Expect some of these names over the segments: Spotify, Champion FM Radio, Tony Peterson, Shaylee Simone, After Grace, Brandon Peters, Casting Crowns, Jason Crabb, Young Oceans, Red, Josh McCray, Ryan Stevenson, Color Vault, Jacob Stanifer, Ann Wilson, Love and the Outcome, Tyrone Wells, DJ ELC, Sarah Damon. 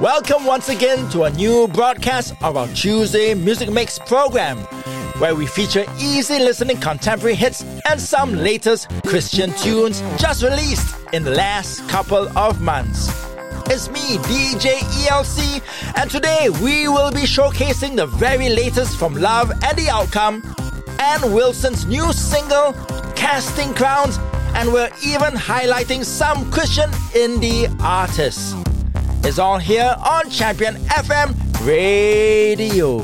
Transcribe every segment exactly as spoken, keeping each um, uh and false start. Welcome once again to a new broadcast of our Tuesday Music Mix program, where we feature easy listening contemporary hits and some latest Christian tunes just released in the last couple of months. It's me, D J E L C, and today we will be showcasing the very latest from Love and the Outcome, Ann Wilson's new single, Casting Crowns, and we're even highlighting some Christian indie artists. It's all here on Champion F M Radio.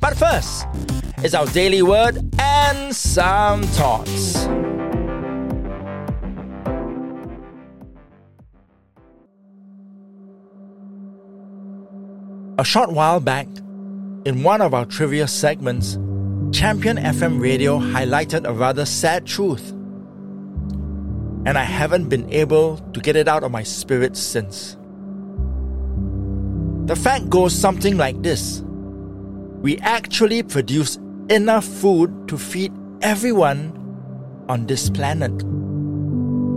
But first, it's our daily word and some thoughts. A short while back, in one of our trivia segments, Champion F M Radio highlighted a rather sad truth, and I haven't been able to get it out of my spirit since. The fact goes something like this. We actually produce enough food to feed everyone on this planet.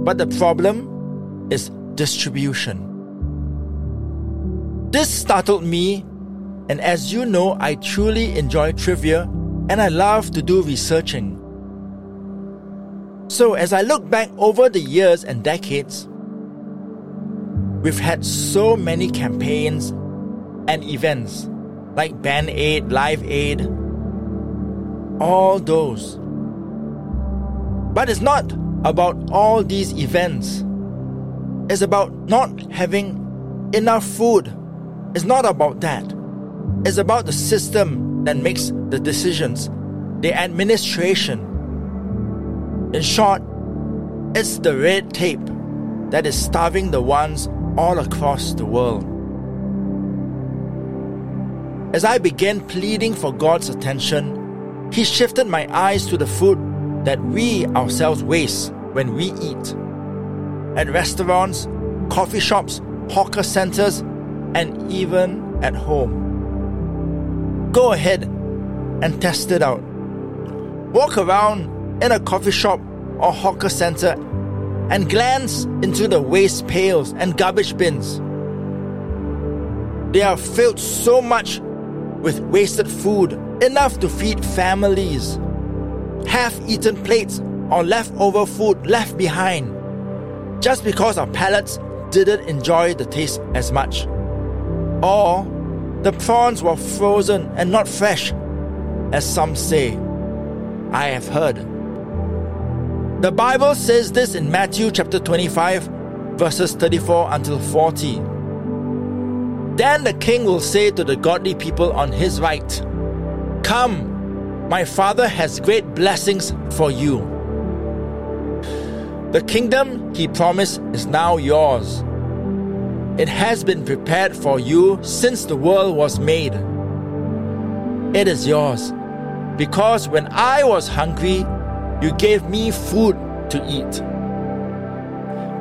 But the problem is distribution. This startled me, and as you know, I truly enjoy trivia and I love to do researching. So as I look back over the years and decades, we've had so many campaigns and events like Band Aid, Live Aid, all those. But it's not about all these events. It's about not having enough food. It's not about that. It's about the system that makes the decisions, the administration. In short, it's the red tape that is starving the ones all across the world. As I began pleading for God's attention, He shifted my eyes to the food that we ourselves waste when we eat. At restaurants, coffee shops, hawker centers, and even at home. Go ahead and test it out. Walk around in a coffee shop or hawker center and glance into the waste pails and garbage bins. They are filled so much with wasted food, enough to feed families. Half-eaten plates or leftover food left behind, just because our palates didn't enjoy the taste as much. Or the prawns were frozen and not fresh, as some say. I have heard. The Bible says this in Matthew chapter twenty-five, verses thirty-four until forty. Then the king will say to the godly people on his right, "Come, my Father has great blessings for you. The kingdom he promised is now yours. It has been prepared for you since the world was made. It is yours, because when I was hungry, you gave me food to eat.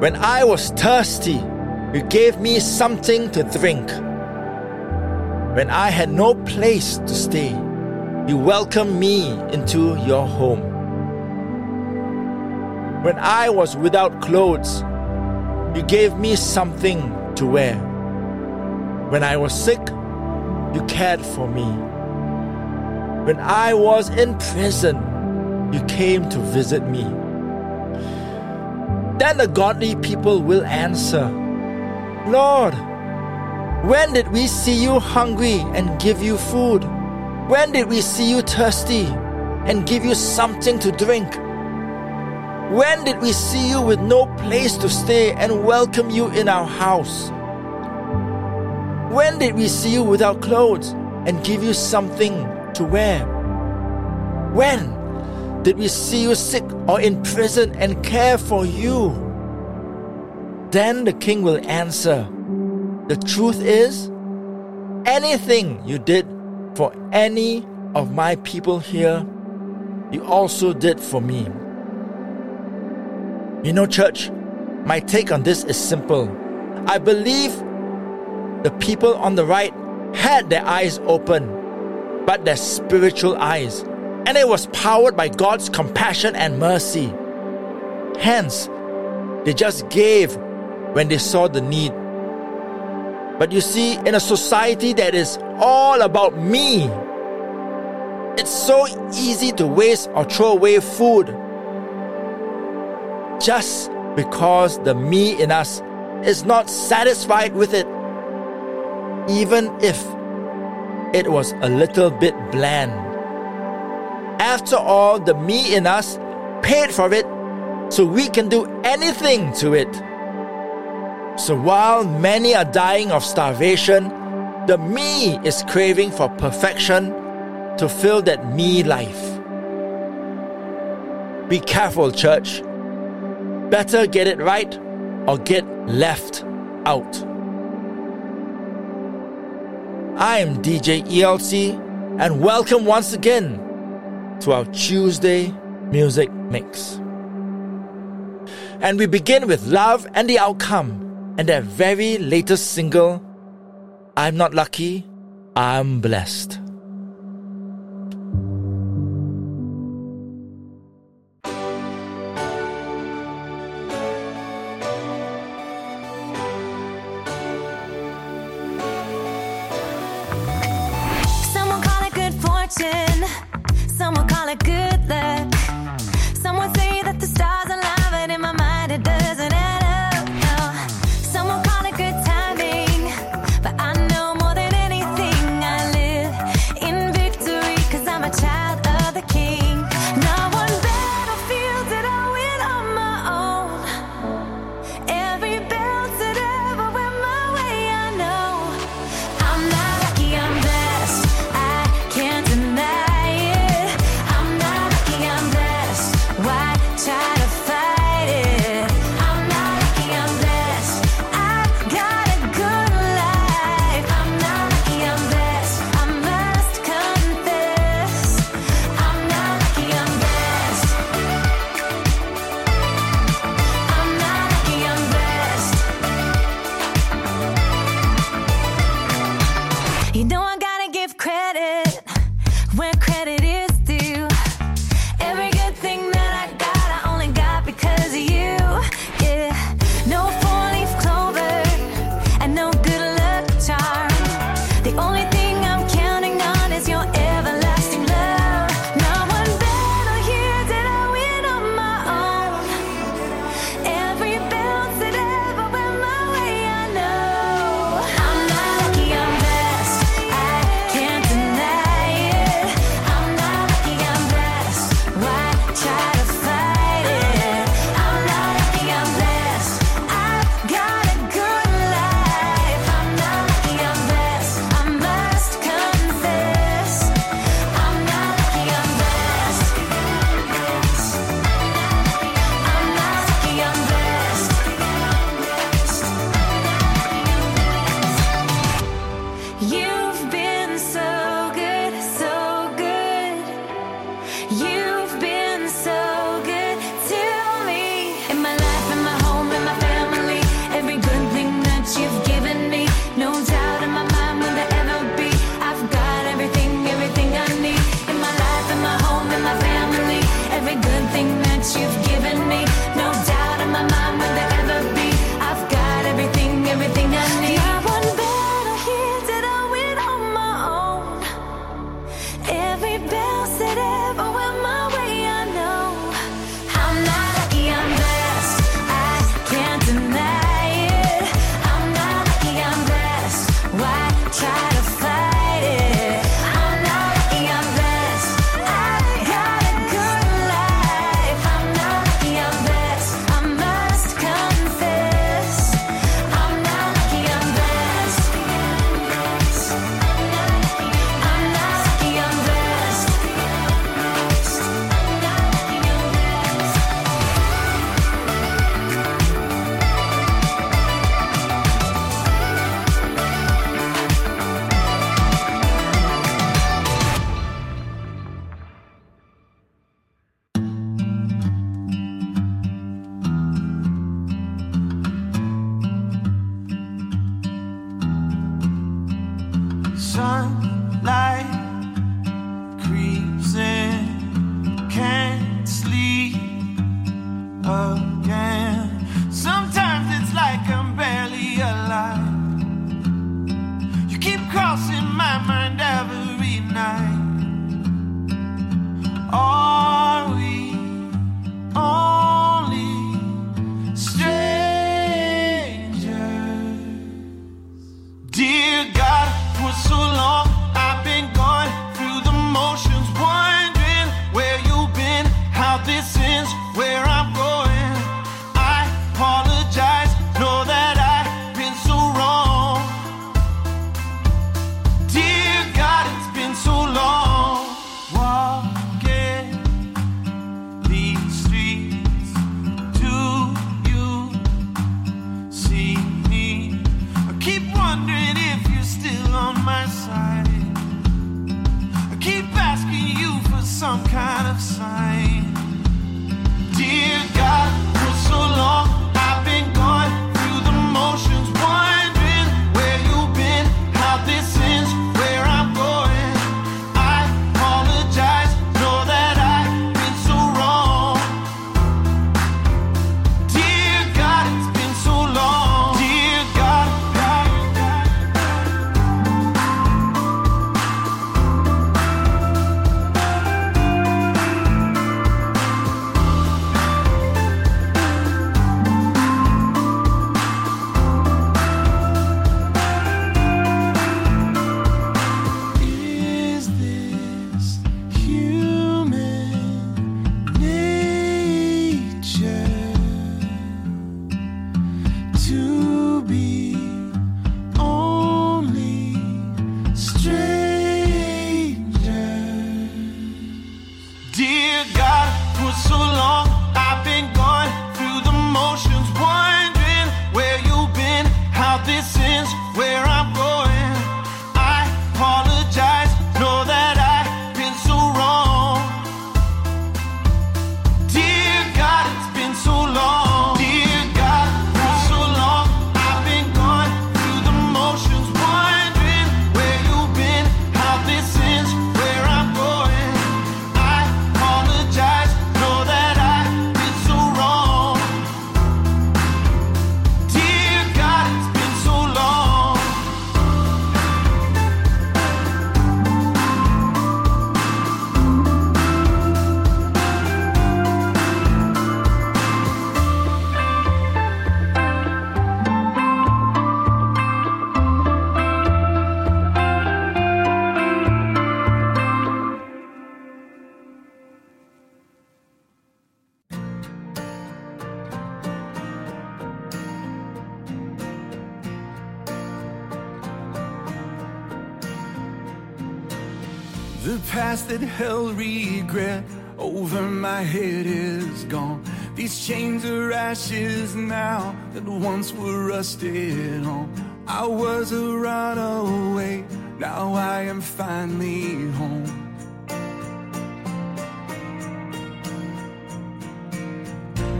When I was thirsty, you gave me something to drink. When I had no place to stay, you welcomed me into your home. When I was without clothes, you gave me something to wear. When I was sick, you cared for me. When I was in prison, you came to visit me." Then the godly people will answer, "Lord, when did we see you hungry and give you food? When did we see you thirsty and give you something to drink? When did we see you with no place to stay and welcome you in our house? When did we see you without clothes and give you something to wear? When did we see you sick or in prison and care for you?" Then the king will answer, "The truth is, anything you did for any of my people here, you also did for me." You know, church, my take on this is simple. I believe the people on the right had their eyes open, but their spiritual eyes, and it was powered by God's compassion and mercy. Hence, they just gave when they saw the need. But you see, in a society that is all about me, it's so easy to waste or throw away food just because the me in us is not satisfied with it, even if it was a little bit bland. After all, the me in us paid for it, so we can do anything to it. So while many are dying of starvation, the me is craving for perfection to fill that me life. Be careful, church. Better get it right or get left out. I am D J E L C, and welcome once again to our Tuesday Music Mix. And we begin with Love and the Outcome and their very latest single, I'm Not Lucky, I'm Blessed. Some will call it good fortune, some will call it good luck. Some will say that the stars align. Again, sometimes it's like I'm barely alive. crossing my mind every night. Are we only strangers? Dear God, for so long I've been gone through the motions, wondering where you've been, how this ends, where I'm going. I apologize, know that I've been so wrong. Dear God, it's been so long. Walking these streets, do you see me? I keep wondering if you're still on my side. I keep asking you for some kind of sign. Dear God, for so long I've been gone through the motions, wondering where you've been, how this ends, where I'm going. I apologize, know that I've been so wrong. Dear God, it's been so long. Dear God, is this human nature to be only strangers? Dear God, for so long I've been gone through the motions, wondering where you've been, how this ends, where I'm going. I apologize, know that I've been so wrong. Dear God, it's been so long. Dear God, for so long I've been gone through the motions, wondering where you've been, how this ends, where I'm going. I apologize, know that I've been so wrong. Dear God, it's been so long. The past that held regret over my head is gone. These chains are ashes now that once were rusted on. I was a runaway, now I am finally home.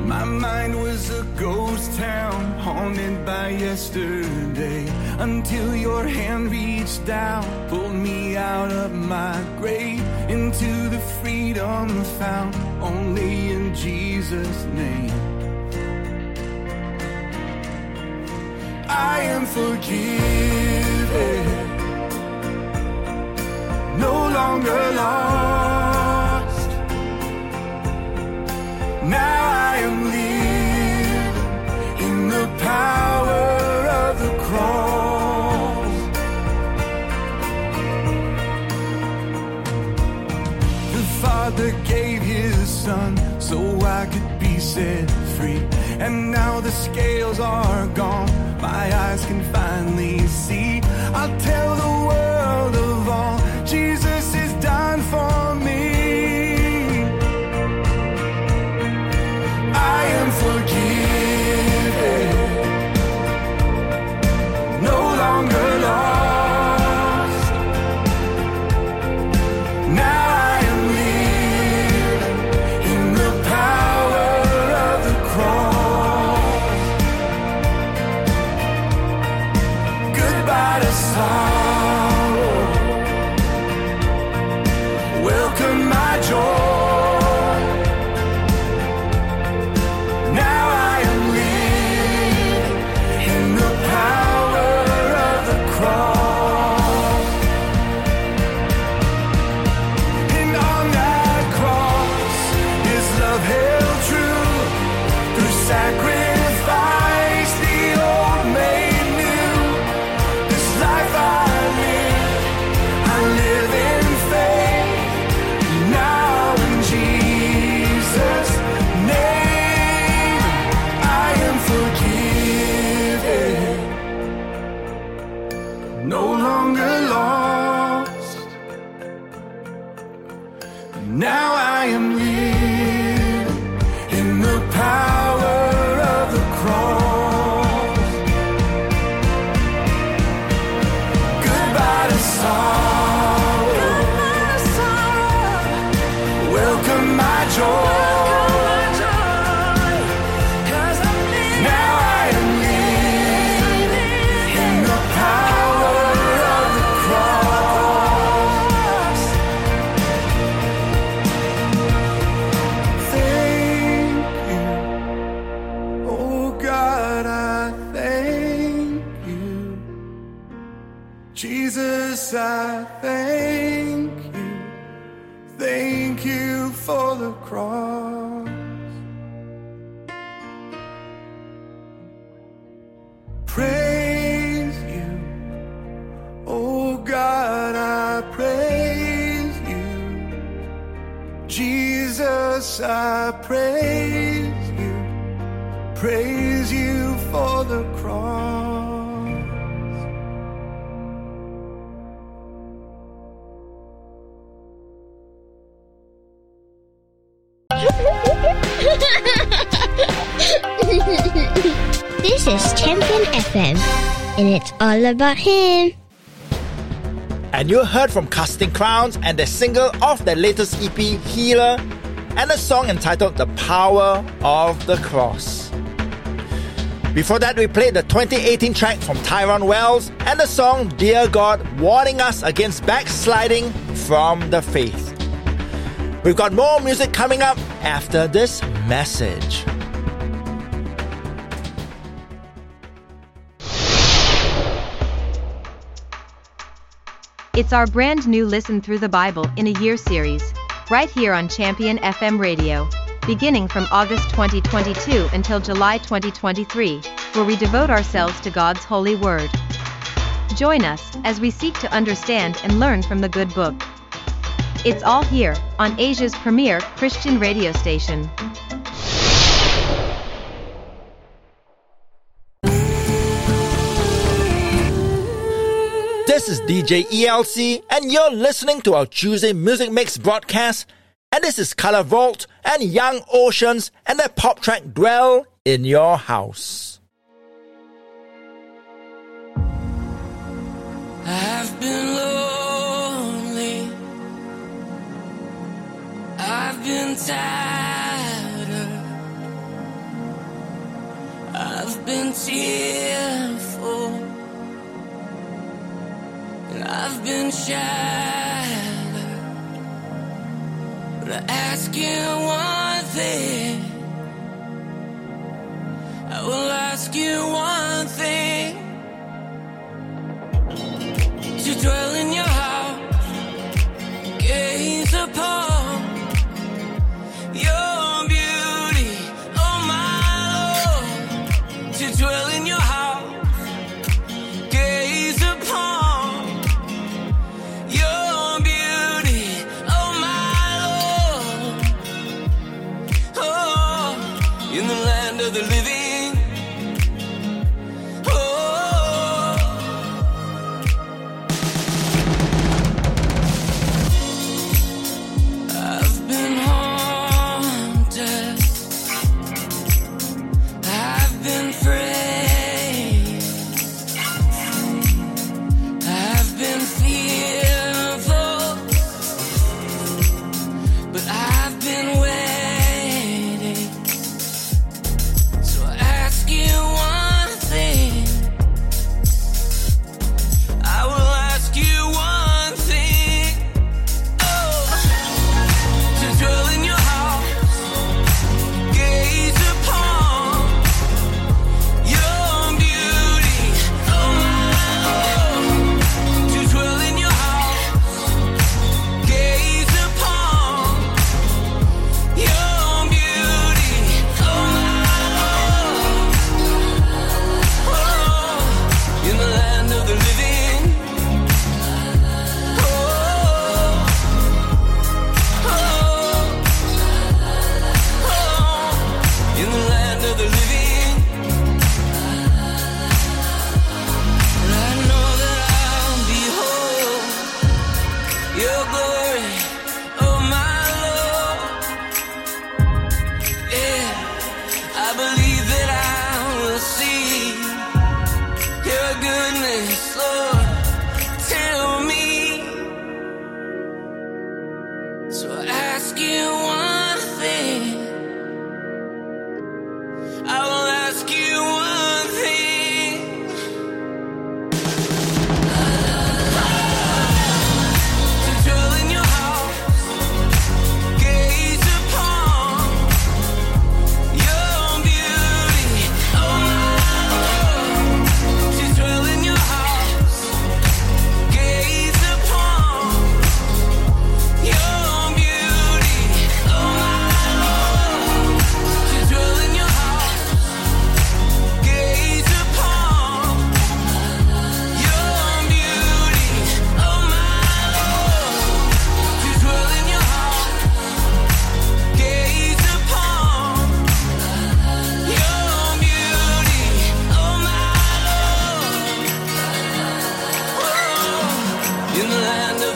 My mind was a ghost town, haunted by yesterday, until your hand reached out, pulled me out of my grave, into the freedom found only in Jesus' name. I am forgiven, no longer lost. Now I am living in the power of the cross. Father gave his son so I could be set free, and now the scales are gone, my eyes can finally see. I'll tell the world of all Jesus has done for me. I am forgiven, no longer lost. Power of the cross. no longer lost. Now I am living in the power of the cross. Goodbye to sorrow. Goodbye to sorrow. Welcome my joy. I thank you, thank you for the cross. Praise you, oh God, I praise you. Jesus, I praise you, praise you for the cross. This is Champion F M, and it's all about him. And you heard from Casting Crowns and the single off their latest E P, Healer, and a song entitled The Power of the Cross. Before that, we played the twenty eighteen track from Tyrone Wells and the song Dear God, warning us against backsliding from the faith. We've got more music coming up after this message. It's our brand new Listen Through the Bible in a Year series, right here on Champion F M Radio, beginning from August twenty twenty-two until July twenty twenty-three, where we devote ourselves to God's Holy Word. Join us as we seek to understand and learn from the good book. It's all here, on Asia's premier Christian radio station. This is D J E L C, and you're listening to our Tuesday Music Mix broadcast, and this is Color Vault and Young Oceans and their pop track Dwell in Your House. I've been lonely, I've been tired, I've been tearful, I've been shattered, but I ask you one thing. I will ask you one thing: to dwell in your heart, gaze upon your beauty, oh my Lord, to dwell in your heart. The living,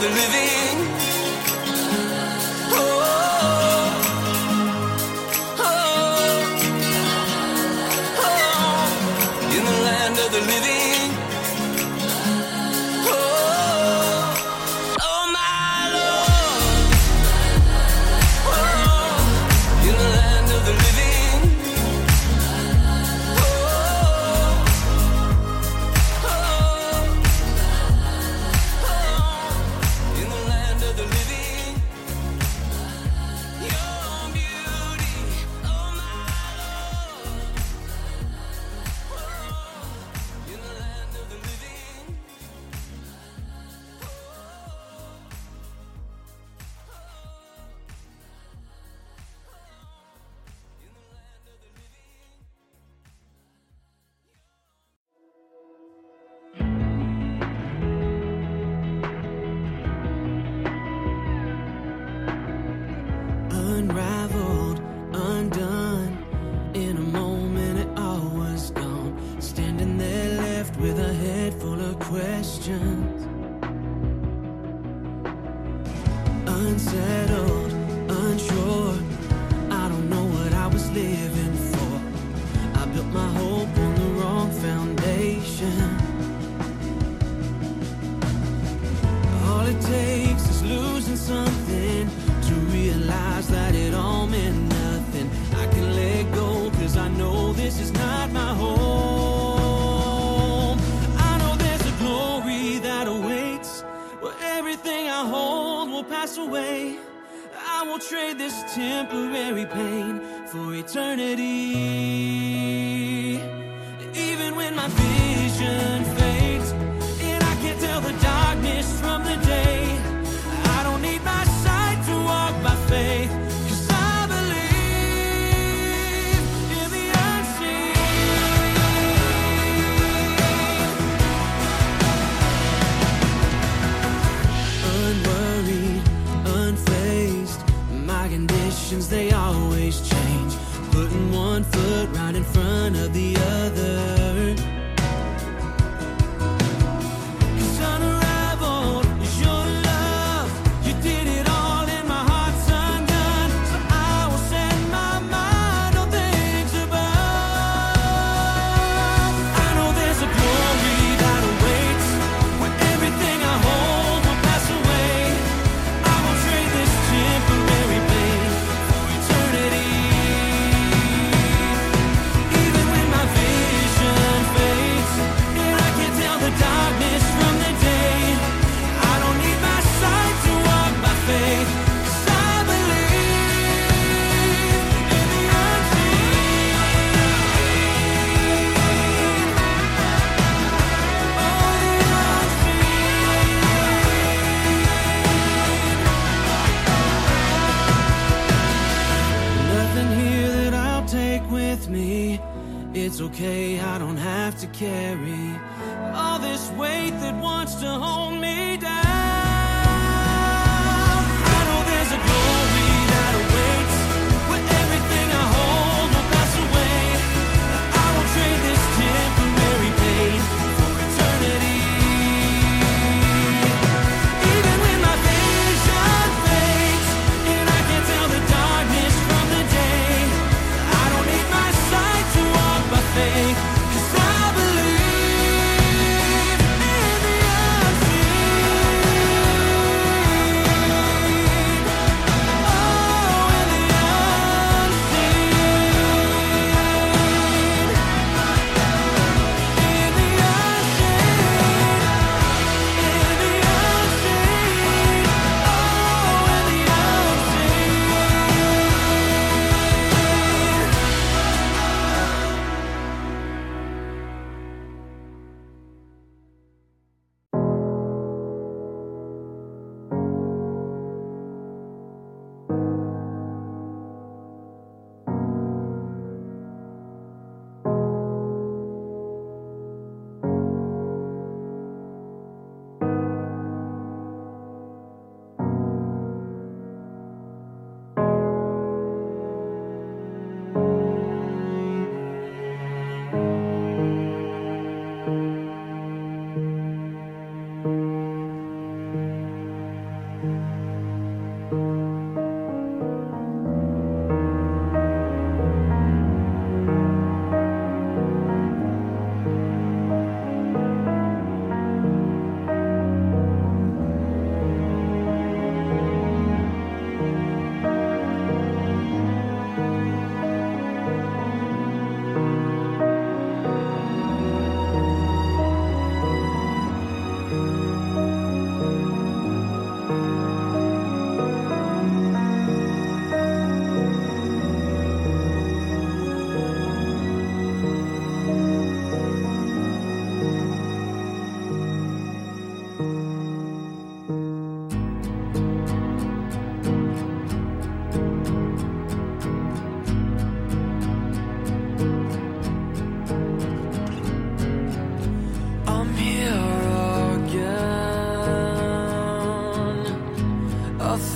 the living. Oh, oh, oh, in the land of the living.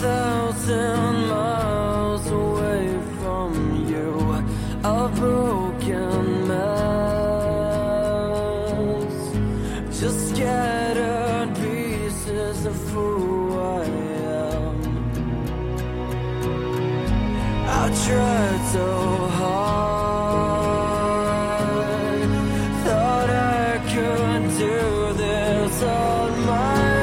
thousand miles away from you, a broken mess, just scattered pieces of who I am. I tried so hard, thought I could do this on my own.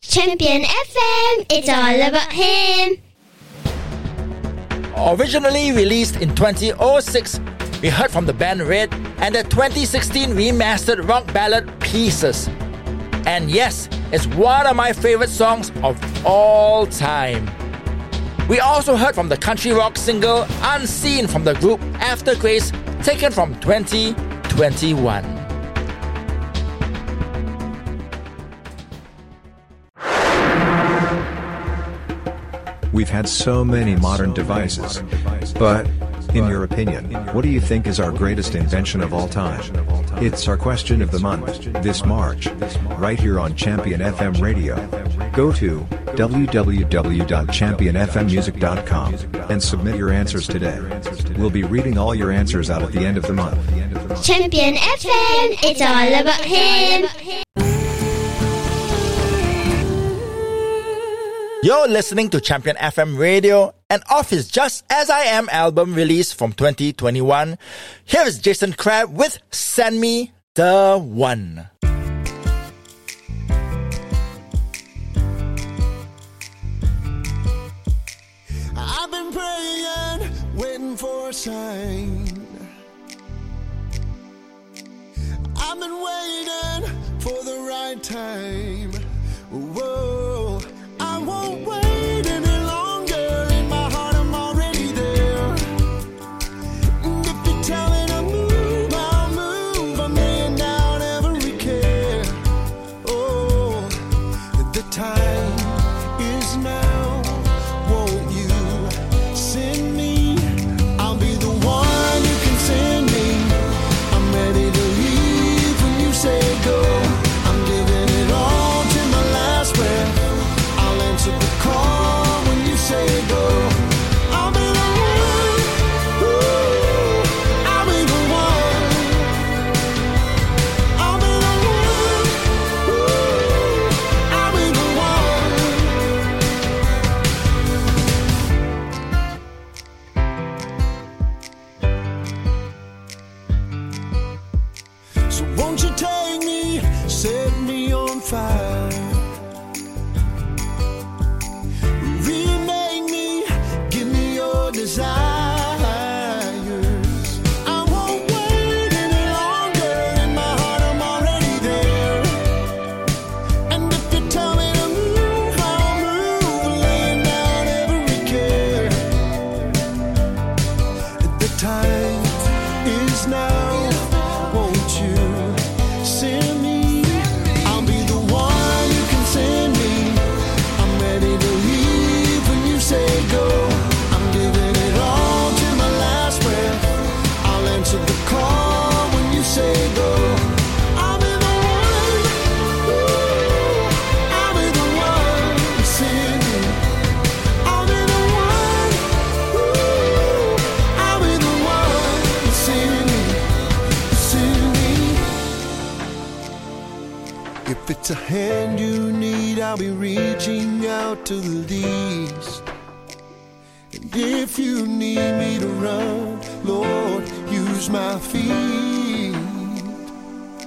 Champion F M, it's all about him. Originally released in two thousand six, we heard from the band Red and the twenty sixteen remastered rock ballad Pieces. And yes, it's one of my favorite songs of all time. We also heard from the country rock single Unseen from the group After Grace, taken from twenty twenty-one. We've had so many modern devices, but In your opinion, what do you think is our greatest invention of all time? It's our question of the month, this March, right here on Champion F M Radio. Go to w w w dot champion f m music dot com and submit your answers today. We'll be reading all your answers out at the end of the month. Champion F M, it's all about him. You're listening to Champion F M Radio and Off Is Just As I Am album release from twenty twenty-one. Here is Jason Crabb with Send Me The One. I've been praying, waiting for a sign. I've been waiting for the right time. Whoa. I won't wait any longer. In my heart, I'm already there. And if you tell me to move, I'll move. I'm laying down every care. Oh, the time is now. Won't you send me? I'll be the one you can send me. I'm ready to leave when you say go. I'm giving it all to my last breath. Took the call when you say go. I'll be the one. Ooh, I'll be the one. I'll be the one. Ooh, I'll be the one. So won't you take me, set me on fire. Desires. I won't wait any longer. In my heart, I'm already there. And if you tell me to move, I'll move, laying down every care. The time is now. Won't you send me? I'll be the one you can send me. I'm ready to leave when you say go. Say go. I'll be the one. Ooh, I'll be the one. Send me. I'll be the one. Ooh, I'll be the one. Send me. Send me. If it's a hand you need, I'll be reaching out to the least. And if you need me to run, Lord, use my feet.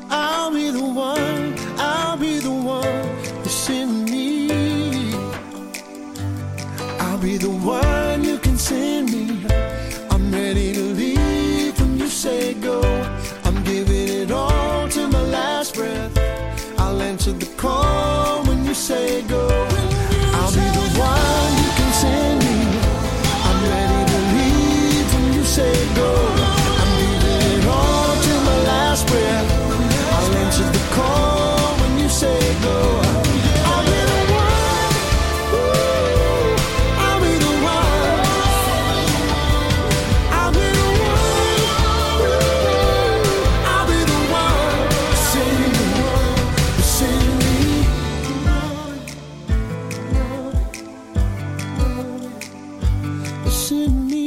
I'll be the one, I'll be the one you send me. I'll be the one you can send me. I'm ready to leave when you say go. I'm giving it all to my last breath. I'll answer the call when you say go. I'll be the one you can send me. I'm ready to leave when you say go. I'm giving it all to my last breath. Answer the call when you say go. I'll be the one. Ooh, I'll be the one. I'll be the one. Ooh, I'll be the one. Send me, send me, send me.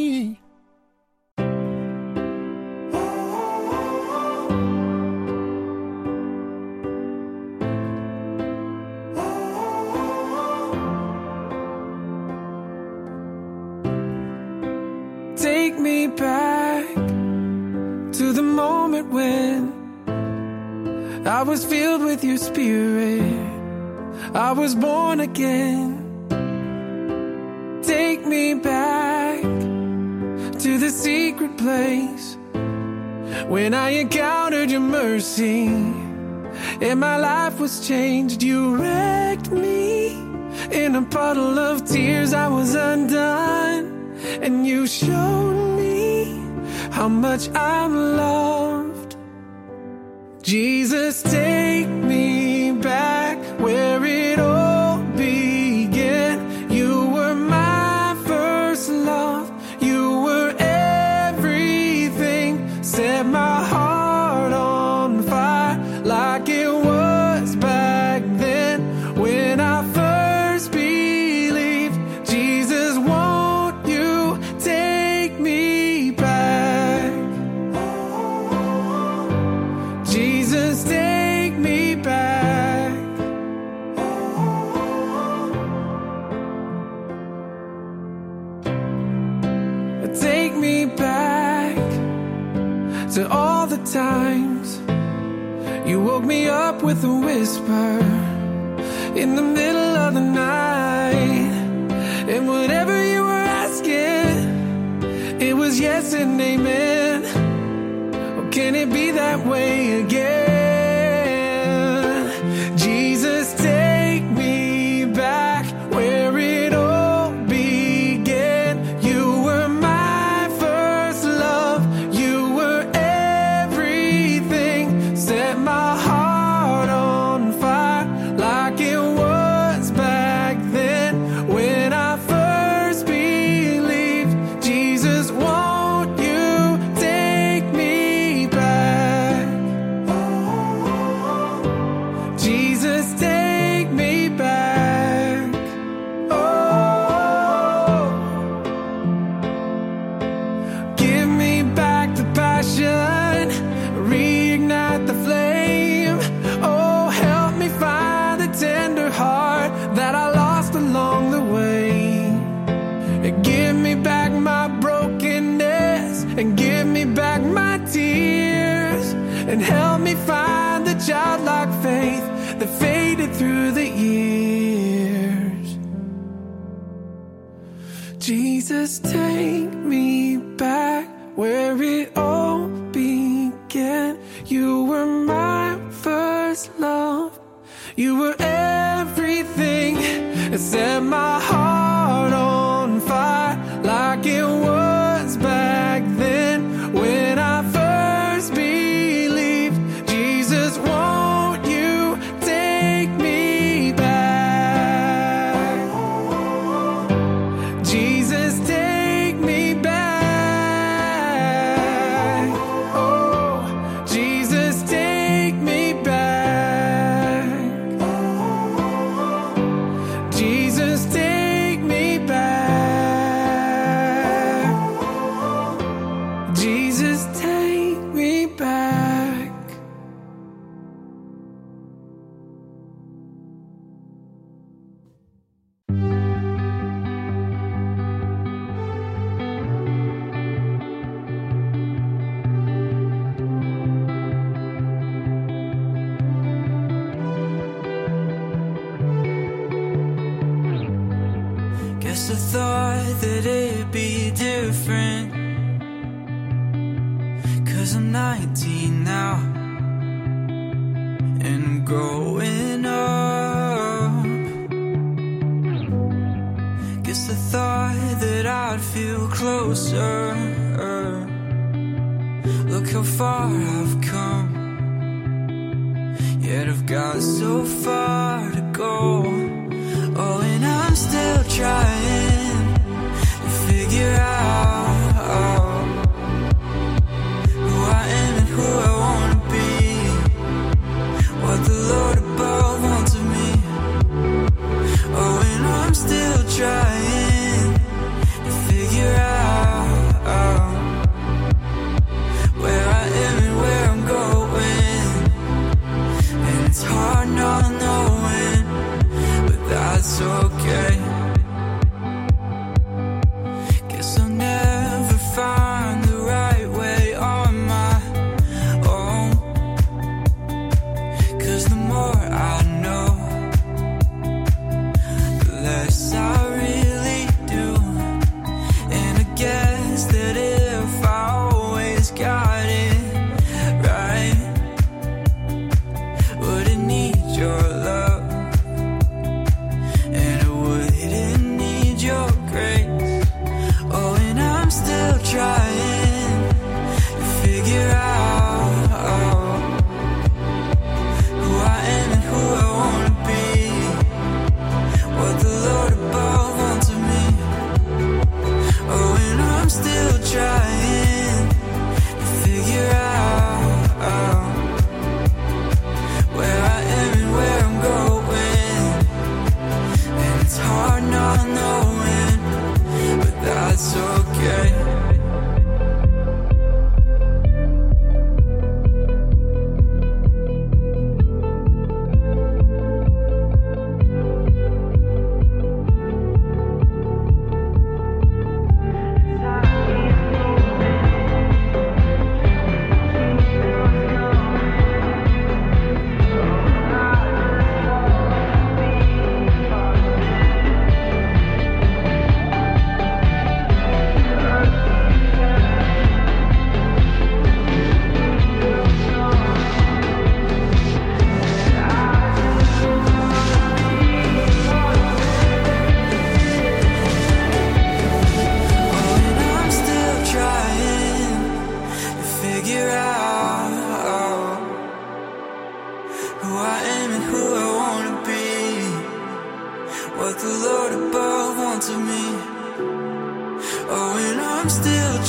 I was filled with your spirit. I was born again. Take me back to the secret place when I encountered your mercy and my life was changed. You wrecked me in a puddle of tears. I was undone, and you showed me how much I'm loved. Jesus, take me back where it all began. You were my first love. You were everything. to all the times you woke me up with a whisper in the middle of the night. And whatever you were asking, it was yes and amen. Or can it be that way again? Jesus, take me back where it all began. You were my first love. You were everything. Set my heart on fire like it was back then when I first believed. Jesus, won't you take me back? Oh, Jesus, take me back. Oh, give me back the passion, reignite the flame. Oh, help me find the tender heart that I lost along the way. And give me back my brokenness, and give me back my tears, and help me find the childlike faith that faded through the years. Jesus, take me back where it all began. You were my first love. You were everything. It set my heart on fire like it was back then when I first believed. Jesus, won't you take me back? Jesus, take me back. Oh, Jesus, take me back. Jesus, take me back. Jesus, take me back. Guess I thought that it'd be different, 'cause I'm nineteen now and I'm growing up. Guess I thought that I'd feel closer. Look how far I've come, yet I've got so far to go. Oh, and I'm still trying to figure out who I am and who I want to be, what the Lord above wants of me. Oh, and I'm still trying to figure out where I am and where I'm going, and it's hard not knowing. That's okay. Guess I'll never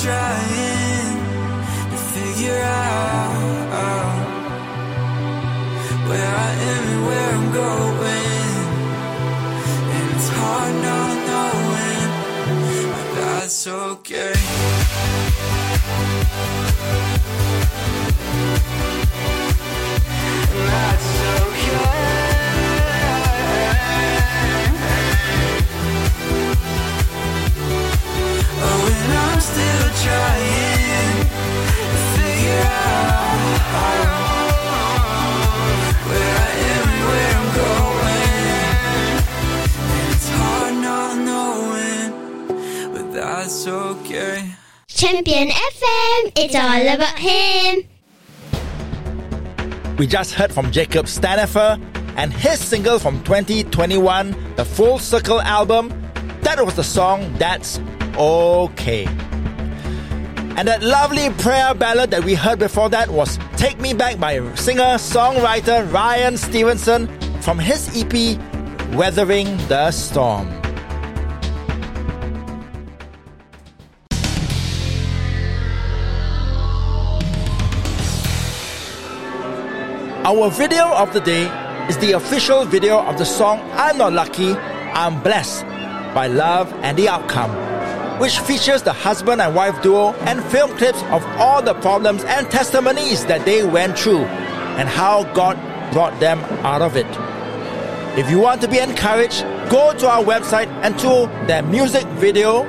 trying to figure out where I am and where I'm going, and it's hard not knowing, but that's okay. That's okay. Oh, and I'm still trying to figure out where I am and where I'm going, and it's hard not knowing, but that's okay. Champion F M, it's all about him. We just heard from Jacob Stanifer and his single from twenty twenty-one, the Full Circle album. That was the song, That's Okay. And that lovely prayer ballad that we heard before that was Take Me Back by singer-songwriter Ryan Stevenson from his E P, Weathering the Storm. Our video of the day is the official video of the song I'm Not Lucky, I'm Blessed by Love and the Outcome, which features the husband and wife duo and film clips of all the problems and testimonies that they went through and how God brought them out of it. If you want to be encouraged, go to our website and to their music video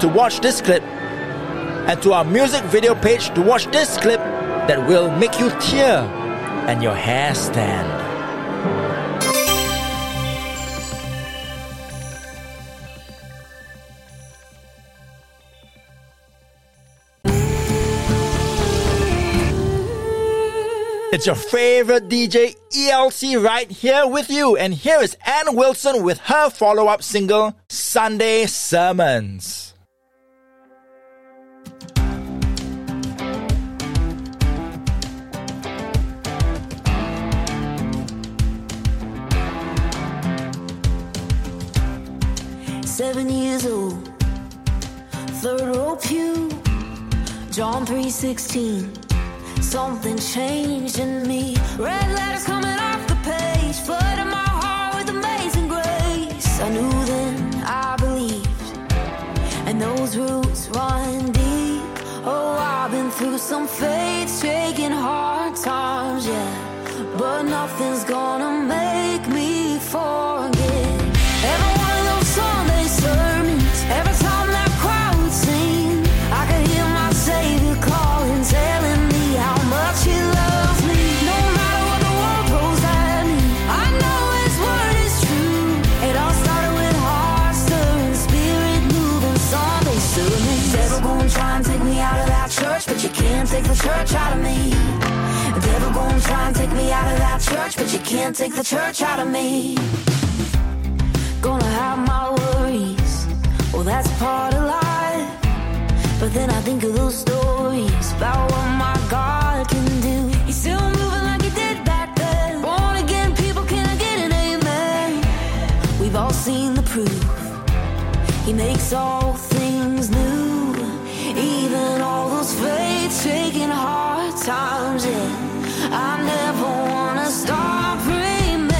to watch this clip, and to our music video page to watch this clip that will make you tear and your hair stand. It's your favorite D J E L C right here with you. And here is Ann Wilson with her follow-up single, Sunday Sermons. Seven years old, third row pew, John three sixteen. Something changed in me. Red letters coming off the page, flooded my heart with amazing grace. I knew then, I believed, and those roots run deep. Oh, I've been through some faith-shaking hard times, yeah, but nothing's gonna make me forget. Every one of those Sunday sermons, every time that choir would sing, I could hear my Savior calling, telling me how much He loves me. No matter what the world throws at me, I know His word is true. It all started with heart stirring, spirit moving, Sunday sermons. Devil gonna try and take me out of that church, but you can't take the church out of me. Devil gonna try and take me out of that church, but you can't take the church out of me. Gonna have my worries, well that's part of life. But then I think of those stories about what my God can do. He's still moving like He did back then. Born again people, can I get an amen? We've all seen the proof. He makes all things new. Even all those faith-shaking hard times, yeah, I never wanna stop remembering.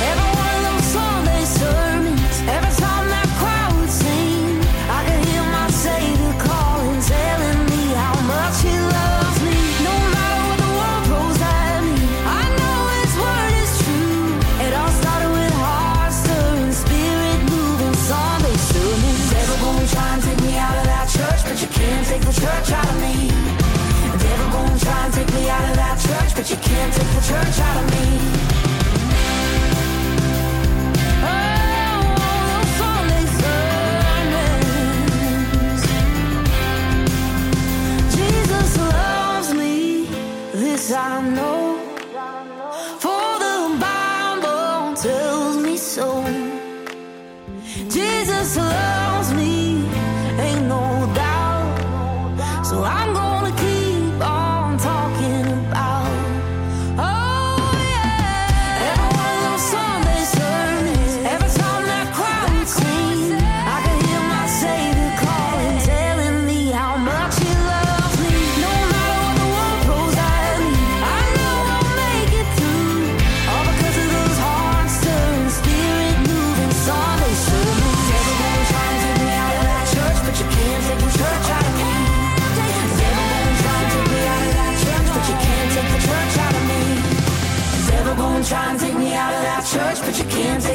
Every one of those Sunday sermons, every time that choir would sing, I could hear my Savior calling, telling me how much He loves me. No matter what the world throws at me, I know His word is true. It all started with heart stirring, spirit moving, Sunday sermons. Devil gonna try and take me out of that church, but you can't take the church out of me. Devil gonna try and take me out of that church,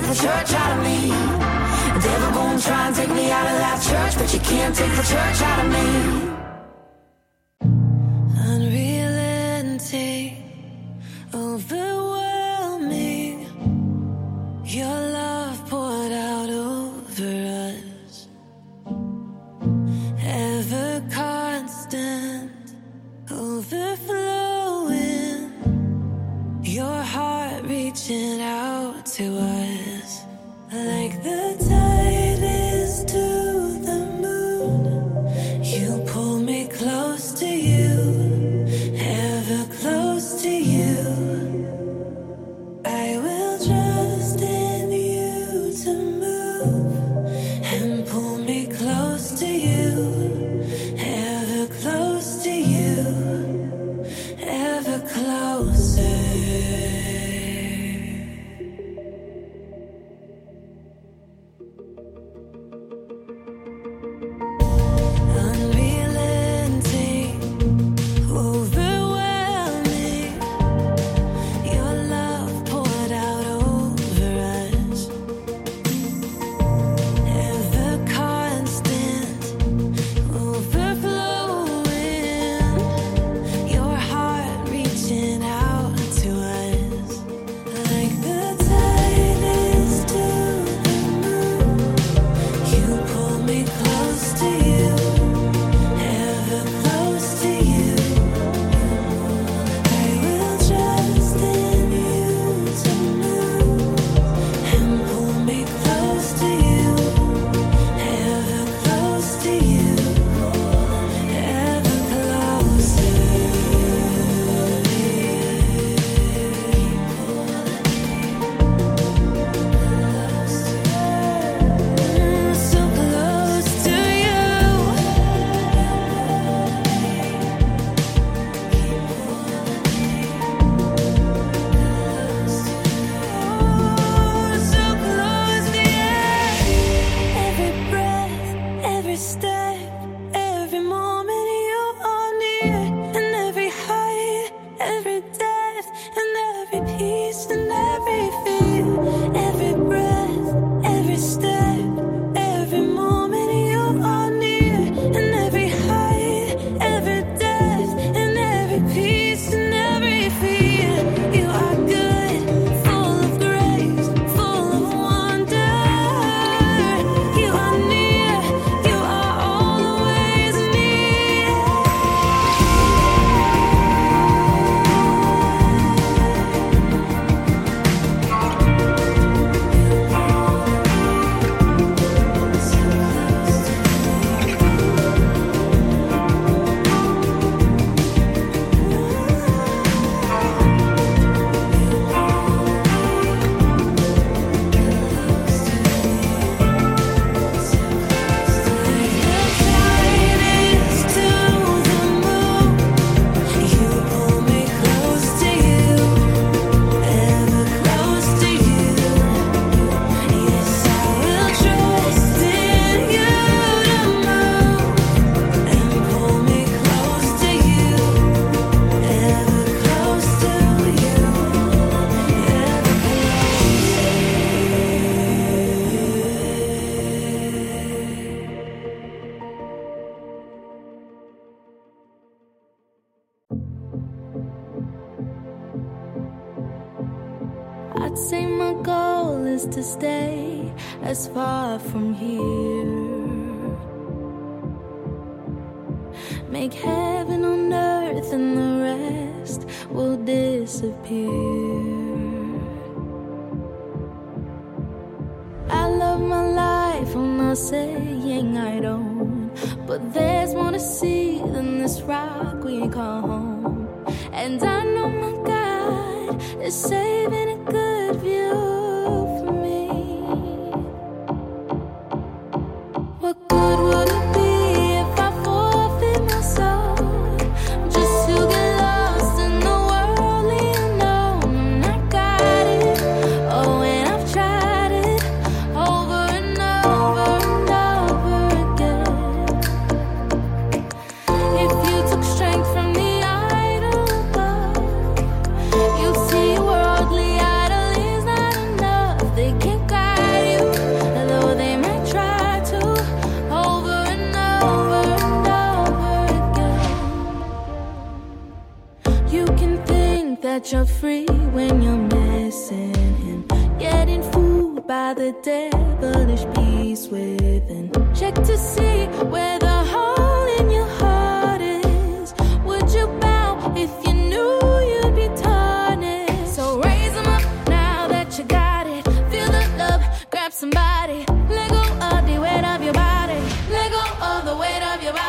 take the church out of me. The devil gonna try and take me out of that church, but you can't take the church out of me. Unrelenting, overwhelming, your love poured out over us, ever constant, overflowing, your heart reaching out to us like the tide is to the moon. You pull me close to you, ever close to you. I will trust in you to move and pull me close to you, ever close to you, ever closer. You see worldly eyes. that you're free when you're missing him. Getting fooled by the devilish peace within. Check to see where the hole in your heart is. Would you bow if you knew you'd be tarnished? So raise them up now that you got it. Feel the love, grab somebody. Let go of the weight of your body. Let go of the weight of your body.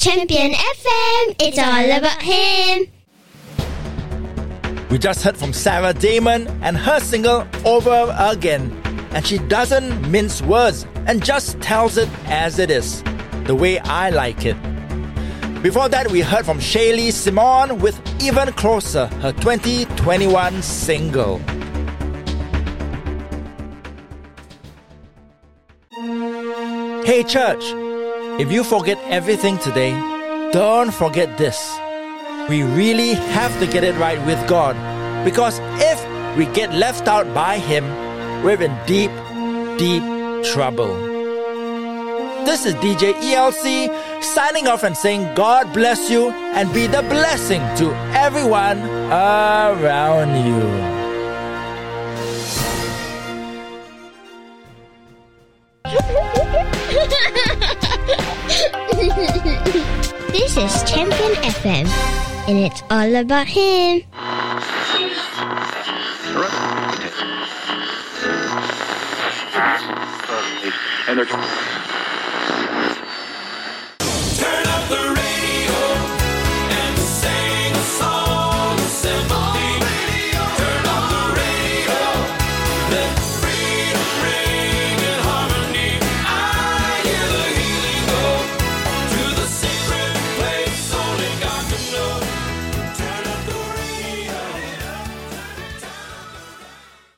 Champion F M, it's all about him. We just heard from Sarah Damon and her single Over Again. And she doesn't mince words and just tells it as it is, the way I like it. Before that, we heard from Shaylee Simone with Even Closer, her twenty twenty-one single. Hey church, if you forget everything today, don't forget this. We really have to get it right with God, because if we get left out by Him, we're in deep, deep trouble. This is D J E L C signing off and saying God bless you and be the blessing to everyone around you. This is Champion F M, and it's all about him. And they're